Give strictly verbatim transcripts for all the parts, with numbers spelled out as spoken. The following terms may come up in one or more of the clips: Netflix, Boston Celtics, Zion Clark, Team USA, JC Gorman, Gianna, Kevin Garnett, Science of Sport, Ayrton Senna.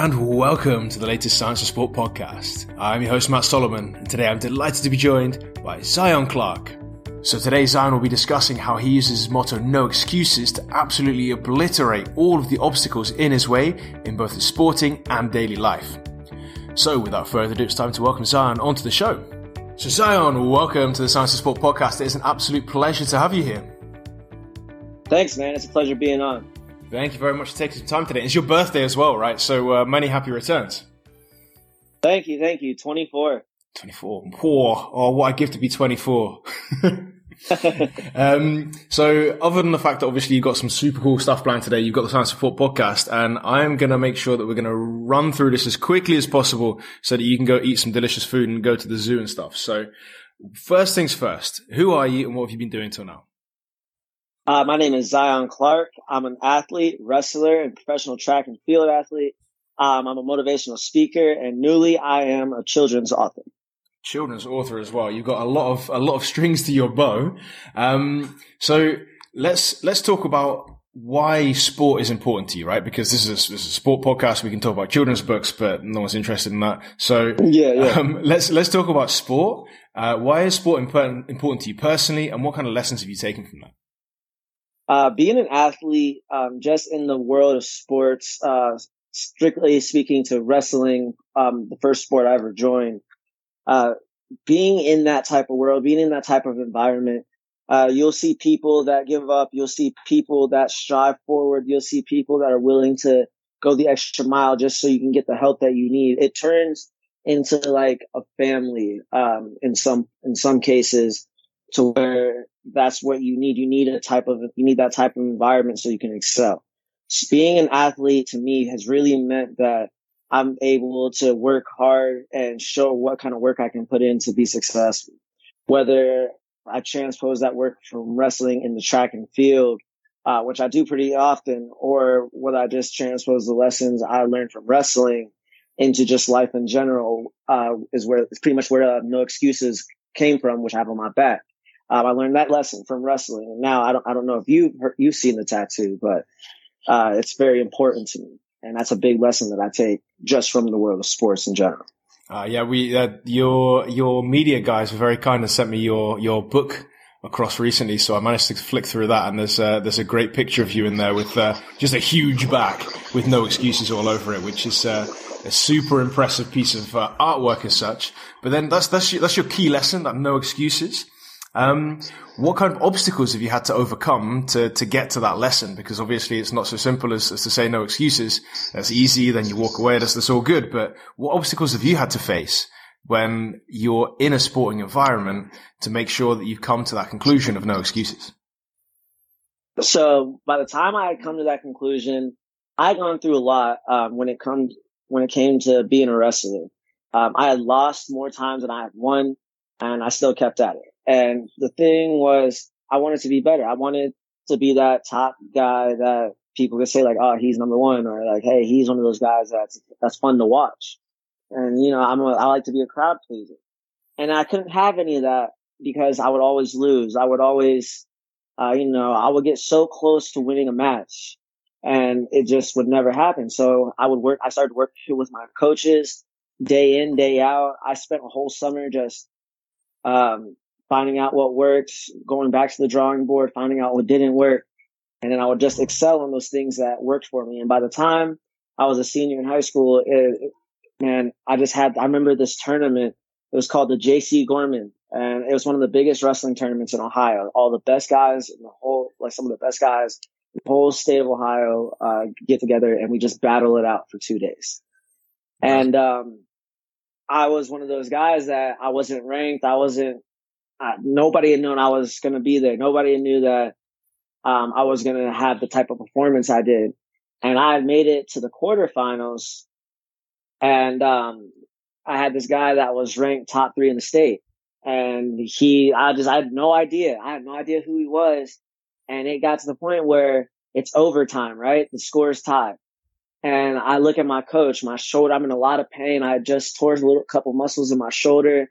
And welcome to the latest Science of Sport podcast. I'm your host Matt Solomon, and today I'm delighted to be joined by Zion Clark. So today Zion will be discussing how he uses his motto "No Excuses" to absolutely obliterate all of the obstacles in his way in both his sporting and daily life. So without further ado, it's time to welcome Zion onto the show. So Zion, welcome to the Science of Sport podcast. It is an absolute pleasure to have you here. Thanks, man. It's a pleasure being on. Thank you very much for taking some time today. It's your birthday as well, right? So uh, many happy returns. Thank you, thank you. twenty-four. twenty-four. Poor. Oh, what a gift to be twenty-four. um, so other than the fact that obviously you've got some super cool stuff planned today, you've got the Science of Sport podcast, and I'm going to make sure that we're going to run through this as quickly as possible so that you can go eat some delicious food and go to the zoo and stuff. So first things first, who are you and what have you been doing till now? Uh, my name is Zion Clark. I'm an athlete, wrestler, and professional track and field athlete. Um, I'm a motivational speaker, and newly I am a children's author. Children's author as well. You've got a lot of a lot of strings to your bow. Um, so let's let's talk about why sport is important to you, right? Because this is a, this is a sport podcast. We can talk about children's books, but no one's interested in that. So yeah, yeah. Um, let's let's talk about sport. Uh, why is sport important important to you personally, and what kind of lessons have you taken from that? Uh, being an athlete, um, just in the world of sports, uh, strictly speaking to wrestling, um, the first sport I ever joined, uh, being in that type of world, being in that type of environment, uh, you'll see people that give up. You'll see people that strive forward. You'll see people that are willing to go the extra mile just so you can get the help that you need. It turns into like a family, um, in some, in some cases, to where that's what you need. You need a type of, you need that type of environment so you can excel. Being an athlete to me has really meant that I'm able to work hard and show what kind of work I can put in to be successful. Whether I transpose that work from wrestling in the track and field, uh, which I do pretty often, or whether I just transpose the lessons I learned from wrestling into just life in general, uh, is where it's pretty much where uh, No Excuses came from, which I have on my back. Um, I learned that lesson from wrestling, and now I don't. I don't know if you've heard, you've seen the tattoo, but uh, it's very important to me, and that's a big lesson that I take just from the world of sports in general. Uh, yeah, we uh, your your media guys were very kind and sent me your your book across recently, so I managed to flick through that, and there's uh, there's a great picture of you in there with uh, just a huge back with no excuses all over it, which is uh, a super impressive piece of uh, artwork as such. But then that's that's your, that's your key lesson, that no excuses. Um, what kind of obstacles have you had to overcome to, to get to that lesson? Because obviously it's not so simple as, as to say no excuses. That's easy. Then you walk away. That's, that's all good. But what obstacles have you had to face when you're in a sporting environment to make sure that you've come to that conclusion of no excuses? So by the time I had come to that conclusion, I'd gone through a lot, um, when it come, when it came to being a wrestler. Um, I had lost more times than I had won, and I still kept at it. And the thing was, I wanted to be better. I wanted to be that top guy that people could say, like, oh, he's number one, or like, hey, he's one of those guys that's, that's fun to watch. And, you know, I'm a, I like to be a crowd pleaser. And I couldn't have any of that because I would always lose. I would always, uh, you know, I would get so close to winning a match, and it just would never happen. So I would work, I started working with my coaches day in, day out. I spent a whole summer just, um, finding out what works, going back to the drawing board, finding out what didn't work. And then I would just excel on those things that worked for me. And by the time I was a senior in high school, it, man, I just had, I remember this tournament. It was called the J C Gorman. And it was one of the biggest wrestling tournaments in Ohio. All the best guys in the whole, like some of the best guys in the whole state of Ohio, uh, get together, and we just battle it out for two days. And, um, I was one of those guys that I wasn't ranked. I wasn't, Uh, nobody had known I was going to be there. Nobody knew that um, I was going to have the type of performance I did. And I had made it to the quarterfinals. And um, I had this guy that was ranked top three in the state. And he, I just, I had no idea. I had no idea who he was. And it got to the point where it's overtime, right? The score is tied. And I look at my coach, my shoulder, I'm in a lot of pain. I just tore a little couple muscles in my shoulder.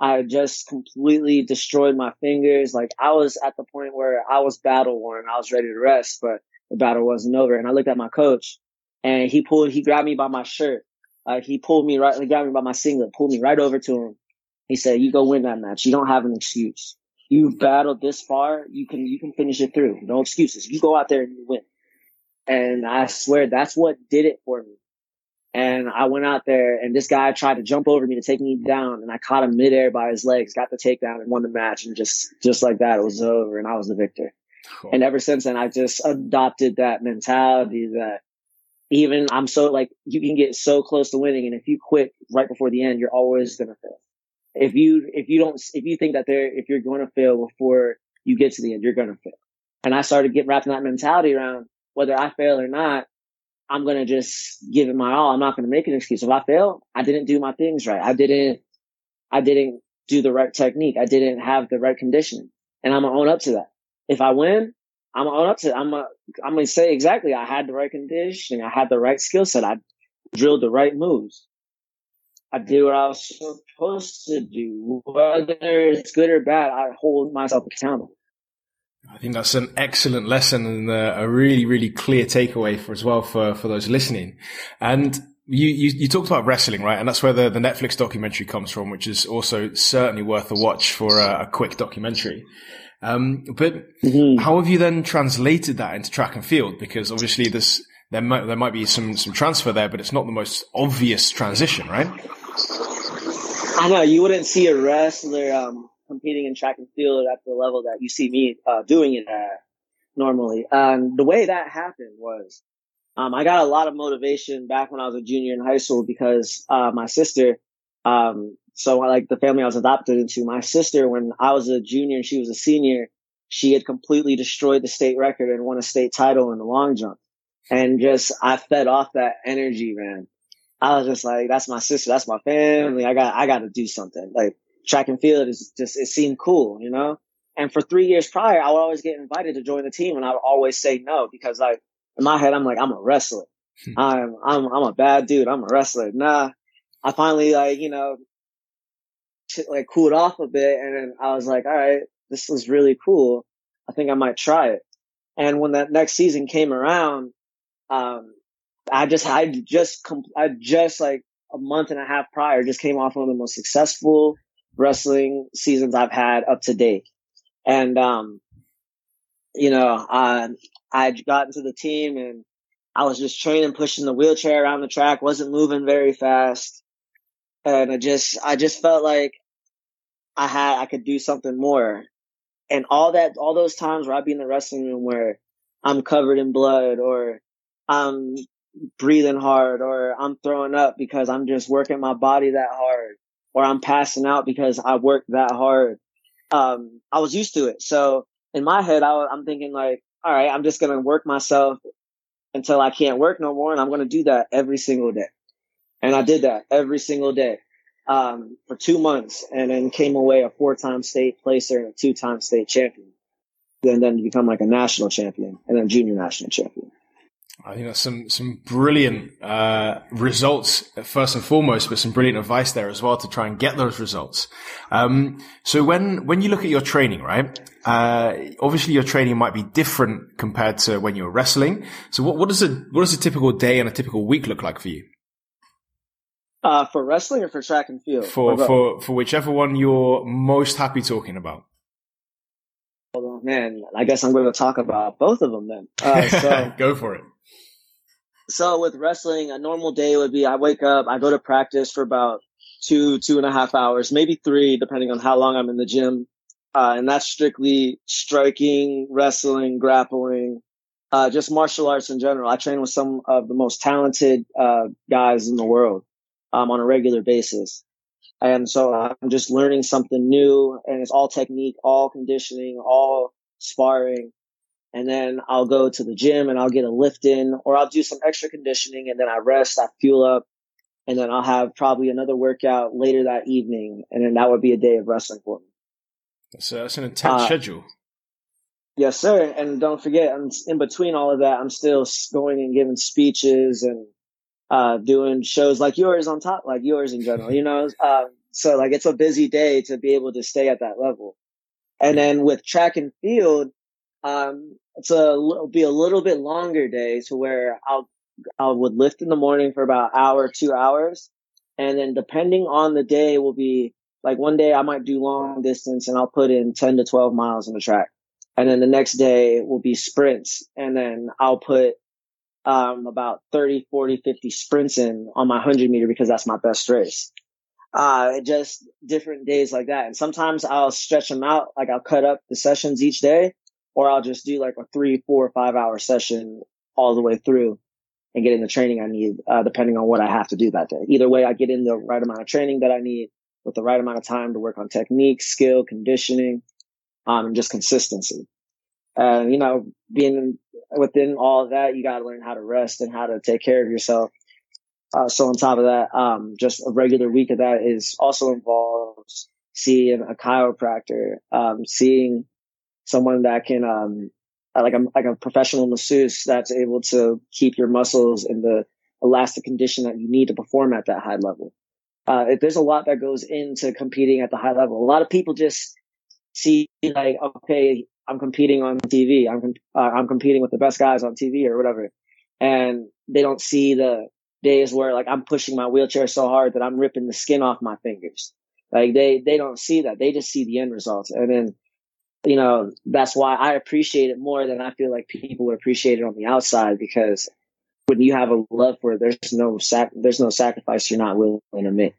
I just completely destroyed my fingers. Like, I was at the point where I was battle worn. I was ready to rest, but the battle wasn't over. And I looked at my coach, and he pulled, he grabbed me by my shirt. Uh, he pulled me right, he grabbed me by my singlet, pulled me right over to him. He said, "You go win that match. You don't have an excuse. You've battled this far. You can, you can finish it through. No excuses. You go out there and you win." And I swear that's what did it for me. And I went out there and this guy tried to jump over me to take me down, and I caught him midair by his legs, got the takedown and won the match. And just, just like that, it was over and I was the victor. Cool. And ever since then, I just adopted that mentality that even I'm so like, you can get so close to winning. And if you quit right before the end, you're always going to fail. If you, if you don't, if you think that there, if you're going to fail before you get to the end, you're going to fail. And I started getting wrapping that mentality around whether I fail or not. I'm going to just give it my all. I'm not going to make an excuse. If I fail, I didn't do my things right. I didn't, I didn't do the right technique. I didn't have the right conditioning, and I'm going to own up to that. If I win, I'm going to own up to it. I'm going to, I'm going to say exactly. I had the right conditioning. I had the right skill set. I drilled the right moves. I did what I was supposed to do. Whether it's good or bad, I hold myself accountable. I think that's an excellent lesson and a really, really clear takeaway for as well for, for those listening. And you, you, you talked about wrestling, right? And that's where the, the Netflix documentary comes from, which is also certainly worth a watch for a, a quick documentary. Um, but mm-hmm. How have you then translated that into track and field? Because obviously this, there might, there might be some, some transfer there, but it's not the most obvious transition, right? I know you wouldn't see a wrestler, um, competing in track and field at the level that you see me uh, doing it at normally. Um, the way that happened was um, I got a lot of motivation back when I was a junior in high school because uh, my sister, um, so like the family I was adopted into, my sister, when I was a junior and she was a senior, she had completely destroyed the state record and won a state title in the long jump. And just I fed off that energy, man. I was just like, that's my sister, that's my family. I got I got to do something. Like, track and field is just, it seemed cool, you know? And for three years prior, I would always get invited to join the team and I would always say no because like in my head, I'm like, I'm a wrestler. I'm, I'm, I'm a bad dude. I'm a wrestler. Nah, I finally like, you know, like cooled off a bit. And then I was like, all right, this is really cool. I think I might try it. And when that next season came around, um, I just, I just, I just like a month and a half prior just came off one of the most successful wrestling seasons I've had up to date. And, um, you know, I, I got into the team and I was just training, pushing the wheelchair around the track, wasn't moving very fast. And I just, I just felt like I had, I could do something more. And all that, all those times where I'd be in the wrestling room where I'm covered in blood or I'm breathing hard or I'm throwing up because I'm just working my body that hard, or I'm passing out because I worked that hard. Um, I was used to it. So in my head, I, I'm thinking like, all right, I'm just going to work myself until I can't work no more. And I'm going to do that every single day. And I did that every single day um, for two months and then came away a four-time state placer and a two-time state champion. And then become like a national champion and then junior national champion. I think that's some, some brilliant uh, results, first and foremost, but some brilliant advice there as well to try and get those results. Um, so when, when you look at your training, right, uh, obviously your training might be different compared to when you were wrestling. So what, what, does a, what does a typical day and a typical week look like for you? Uh, for wrestling or for track and field? For, for, for whichever one you're most happy talking about. Hold on, man, I guess I'm going to talk about both of them then. Uh, so. Go for it. So with wrestling, a normal day would be I wake up, I go to practice for about two, two and a half hours, maybe three, depending on how long I'm in the gym. Uh, and that's strictly striking, wrestling, grappling, uh, just martial arts in general. I train with some of the most talented uh, guys in the world um, on a regular basis. And so I'm just learning something new, and it's all technique, all conditioning, all sparring. And then I'll go to the gym and I'll get a lift in, or I'll do some extra conditioning, and then I rest, I fuel up, and then I'll have probably another workout later that evening. And then that would be a day of wrestling for me. So that's an intense uh, schedule. Yes, sir. And don't forget, I'm in between all of that, I'm still going and giving speeches and uh, doing shows like yours on top, like yours in general, you know? Uh, so like it's a busy day to be able to stay at that level. And then with track and field, Um, it's a, it'll be a little bit longer day to where I'll I would lift in the morning for about an hour, two hours. And then depending on the day will be like one day I might do long distance and I'll put in ten to twelve miles on the track. And then the next day will be sprints. And then I'll put um about thirty, forty, fifty sprints in on my one hundred meter because that's my best race. Uh, just different days like that. And sometimes I'll stretch them out. Like I'll cut up the sessions each day, or I'll just do like a three, four, five hour session all the way through and get in the training I need, uh, depending on what I have to do that day. Either way, I get in the right amount of training that I need with the right amount of time to work on technique, skill, conditioning, um, and just consistency. Uh, you know, being within all of that, you got to learn how to rest and how to take care of yourself. Uh, so on top of that, um, just a regular week of that is also involves seeing a chiropractor, um, seeing someone that can, um, like a, like a professional masseuse that's able to keep your muscles in the elastic condition that you need to perform at that high level. Uh, it, there's a lot that goes into competing at the high level. A lot of people just see like, okay, I'm competing on T V. I'm, com- uh, I'm competing with the best guys on T V or whatever. And they don't see the days where like I'm pushing my wheelchair so hard that I'm ripping the skin off my fingers. Like they, they don't see that. They just see the end results. And then, you know, that's why I appreciate it more than I feel like people would appreciate it on the outside, because when you have a love for it, there's no sac- there's no sacrifice you're not willing to make.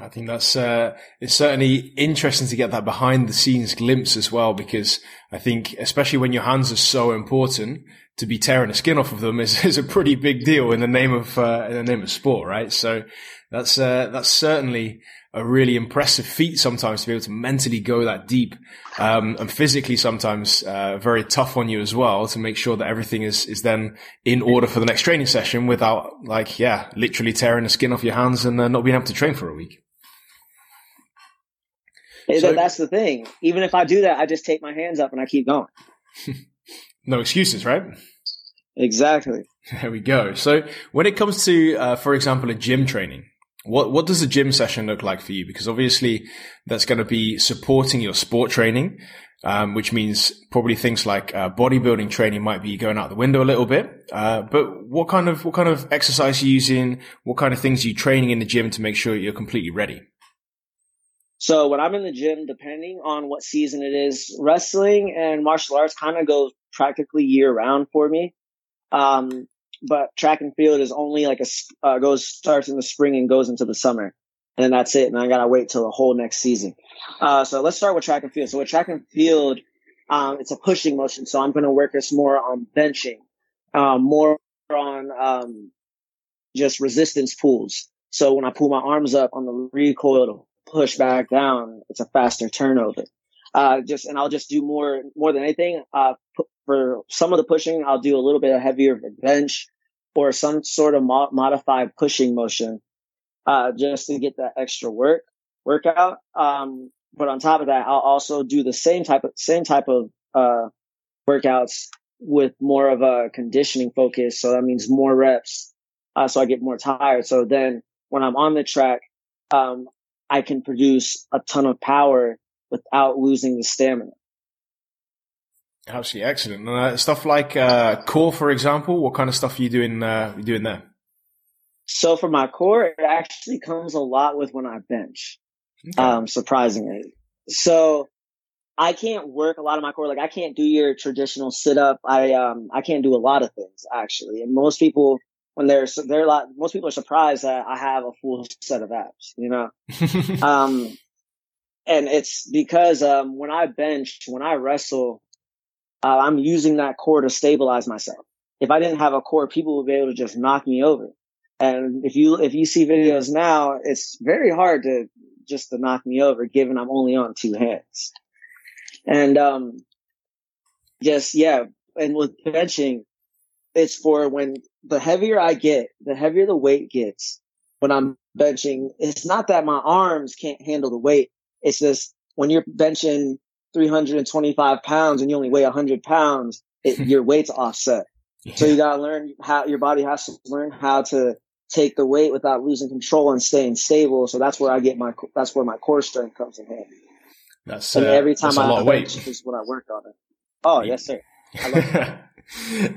I think that's, uh, it's certainly interesting to get that behind the scenes glimpse as well, because I think, especially when your hands are so important, to be tearing the skin off of them is, is a pretty big deal in the name of, uh, in the name of sport, right? So that's, uh, that's certainly a really impressive feat sometimes to be able to mentally go that deep, um, and physically sometimes, uh, very tough on you as well to make sure that everything is, is then in order for the next training session without like, yeah, literally tearing the skin off your hands and uh, not being able to train for a week. So, that's the thing. Even if I do that, I just take my hands up and I keep going. No excuses, right? Exactly. There we go. So when it comes to, uh, for example, a gym training, What what does a gym session look like for you? Because obviously that's going to be supporting your sport training, um, which means probably things like uh, bodybuilding training might be going out the window a little bit. Uh, but what kind of what kind of exercise are you using? What kind of things are you training in the gym to make sure you're completely ready? So when I'm in the gym, depending on what season it is, wrestling and martial arts kind of goes practically year round for me. Um, But track and field is only like a uh, goes starts in the spring and goes into the summer, and then that's it. And I gotta wait till the whole next season. Uh, so let's start with track and field. So with track and field, um, it's a pushing motion. So I'm gonna work us more on benching, uh, more on um, just resistance pulls. So when I pull my arms up on the recoil to push back down, it's a faster turnover. Uh, just and I'll just do more more than anything. Uh, pu- for some of the pushing, I'll do a little bit of heavier bench or some sort of mo- modified pushing motion, uh, just to get that extra work, workout. Um, but on top of that, I'll also do the same type of, same type of, uh, workouts with more of a conditioning focus. So that means more reps. Uh, so I get more tired. So then when I'm on the track, um, I can produce a ton of power without losing the stamina. Absolutely excellent. Uh, stuff like uh, core, for example, what kind of stuff are you doing, uh, you doing there? So for my core, it actually comes a lot with when I bench, okay. um, surprisingly. So I can't work a lot of my core. Like I can't do your traditional sit-up. I um I can't do a lot of things, actually. And most people, when they're, they're a lot, most people are surprised that I have a full set of abs, you know? um, and it's because um when I bench, when I wrestle, Uh, I'm using that core to stabilize myself. If I didn't have a core, people would be able to just knock me over. And if you, if you see videos now, it's very hard to just to knock me over given I'm only on two hands. And, um, just, yeah. And with benching, it's for when the heavier I get, the heavier the weight gets when I'm benching. It's not that my arms can't handle the weight. It's just when you're benching three hundred twenty-five pounds and you only weigh one hundred pounds, it, your weight's offset. Yeah. So you got to learn how your body has to learn how to take the weight without losing control and staying stable. So that's where I get my, that's where my core strength comes in handy. That's, and uh, every time that's I, a lot I of weight. Is when I work on it. Oh, yeah. Yes, sir. I love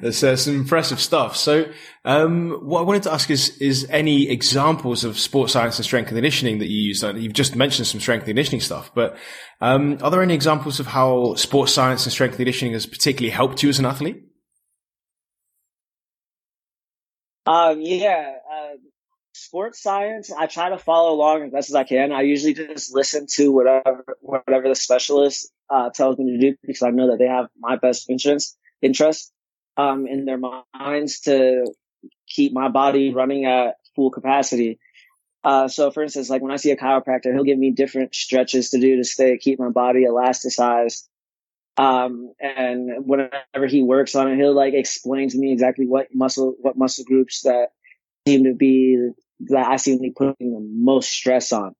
That's uh, some impressive stuff. So, um, what I wanted to ask is, is any examples of sports science and strength and conditioning that you use? You've just mentioned some strength and conditioning stuff, but, um, are there any examples of how sports science and strength and conditioning has particularly helped you as an athlete? Um, yeah, uh, sports science, I try to follow along as best as I can. I usually just listen to whatever, whatever the specialist, uh, tells me to do, because I know that they have my best interest. interest um in their minds to keep my body running at full capacity. Uh so for instance, like when I see a chiropractor, he'll give me different stretches to do to stay keep my body elasticized. Um and whenever he works on it, he'll like explain to me exactly what muscle what muscle groups that seem to be that I seem to be putting the most stress on.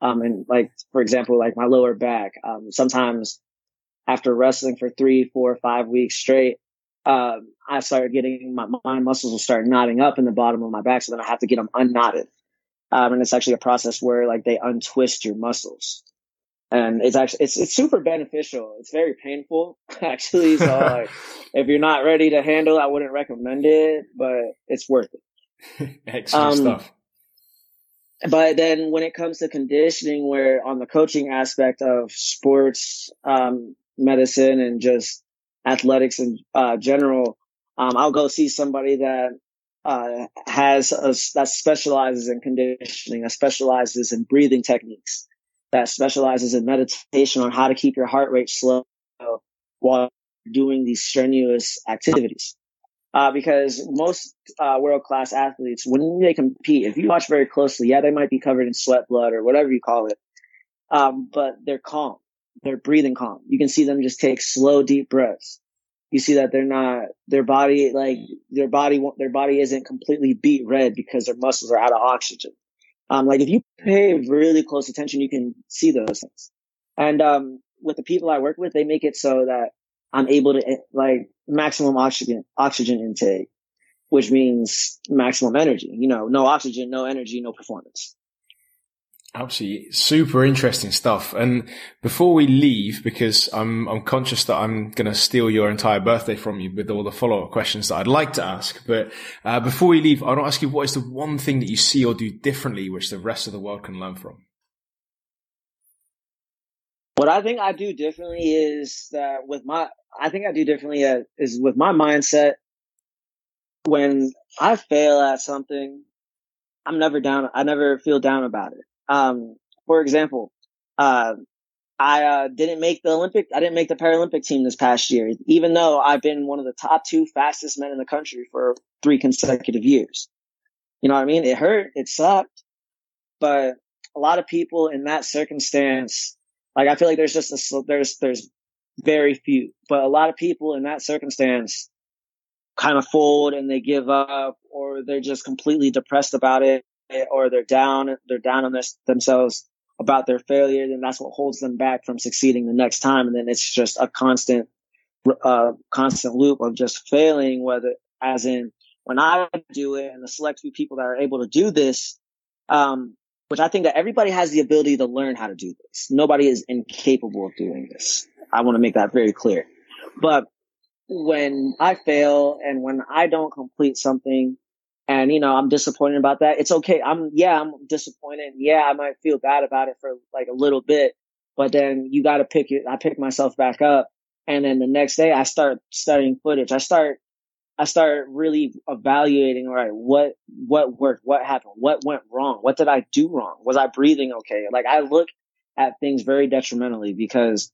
Um and like for example, like my lower back. Um sometimes after wrestling for three, four, five weeks straight, um, I started getting my, my muscles will start knotting up in the bottom of my back. So then I have to get them unknotted. Um, and it's actually a process where like they untwist your muscles, and it's actually, it's, it's super beneficial. It's very painful actually. So like, if you're not ready to handle, I wouldn't recommend it, but it's worth it. Excellent um, stuff. But then when it comes to conditioning, where on the coaching aspect of sports, um, medicine and just athletics in uh, general, um, I'll go see somebody that uh, has a, that specializes in conditioning, that specializes in breathing techniques, that specializes in meditation on how to keep your heart rate slow while doing these strenuous activities. Uh, because most uh, world-class athletes, when they compete, if you watch very closely, yeah, they might be covered in sweat, blood, or whatever you call it, um, but they're calm. They're breathing calm. You can see them just take slow, deep breaths. You see that they're not, their body, like their body, their body isn't completely beat red because their muscles are out of oxygen. Um, like if you pay really close attention, you can see those things. And, um, with the people I work with, they make it so that I'm able to like maximum oxygen, oxygen intake, which means maximum energy, you know, no oxygen, no energy, no performance. Absolutely. Super interesting stuff. And before we leave, because I'm, I'm conscious that I'm going to steal your entire birthday from you with all the follow-up questions that I'd like to ask. But, uh, before we leave, I want to ask you, what is the one thing that you see or do differently, which the rest of the world can learn from? What I think I do differently is that with my, I think I do differently is with my mindset. When I fail at something, I'm never down. I never feel down about it. Um, for example, uh, I, uh, didn't make the Olympic, I didn't make the Paralympic team this past year, even though I've been one of the top two fastest men in the country for three consecutive years. You know what I mean? It hurt. It sucked. But a lot of people in that circumstance, like, I feel like there's just a, there's, there's very few, but a lot of people in that circumstance kind of fold and they give up, or they're just completely depressed about it, or they're down, they're down on their, themselves about their failure, then that's what holds them back from succeeding the next time. And then it's just a constant, uh, constant loop of just failing, whether, as in when I do it and the select few people that are able to do this, um, which I think that everybody has the ability to learn how to do this. Nobody is incapable of doing this. I want to make that very clear. But when I fail and when I don't complete something, and, you know, I'm disappointed about that. It's okay. I'm, yeah, I'm disappointed. Yeah, I might feel bad about it for like a little bit, but then you got to pick it. I pick myself back up. And then the next day I start studying footage. I start, I start really evaluating, all right, what, what worked, what happened, what went wrong? What did I do wrong? Was I breathing okay? Like, I look at things very detrimentally, because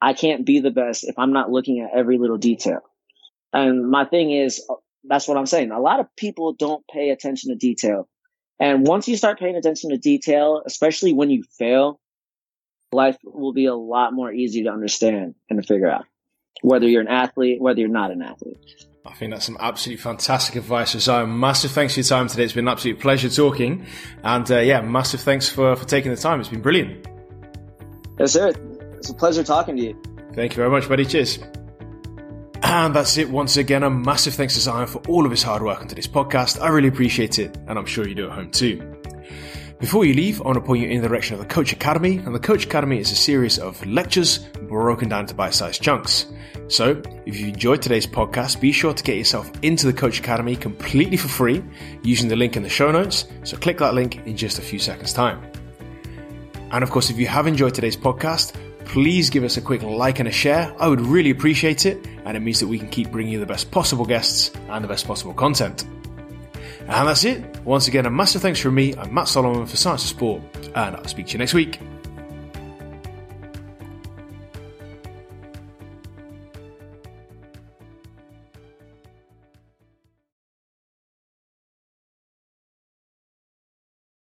I can't be the best if I'm not looking at every little detail. And my thing is, that's what I'm saying. A lot of people don't pay attention to detail. And once you start paying attention to detail, especially when you fail, life will be a lot more easy to understand and to figure out, whether you're an athlete, whether you're not an athlete. I think that's some absolutely fantastic advice. So massive thanks for your time today. It's been an absolute pleasure talking. And uh, yeah, massive thanks for, for taking the time. It's been brilliant. Yes, sir. It's a pleasure talking to you. Thank you very much, buddy. Cheers. And that's it once again. A massive thanks to Zion for all of his hard work on today's podcast. I really appreciate it, and I'm sure you do at home too. Before you leave, I want to point you in the direction of the Coach Academy, and the Coach Academy is a series of lectures broken down into bite-sized chunks. So, if you enjoyed today's podcast, be sure to get yourself into the Coach Academy completely for free using the link in the show notes, so click that link in just a few seconds' time. And of course, if you have enjoyed today's podcast, please give us a quick like and a share. I would really appreciate it, and it means that we can keep bringing you the best possible guests and the best possible content. And that's it. Once again, a massive thanks from me. I'm Matt Solomon for Science of Sport, and I'll speak to you next week.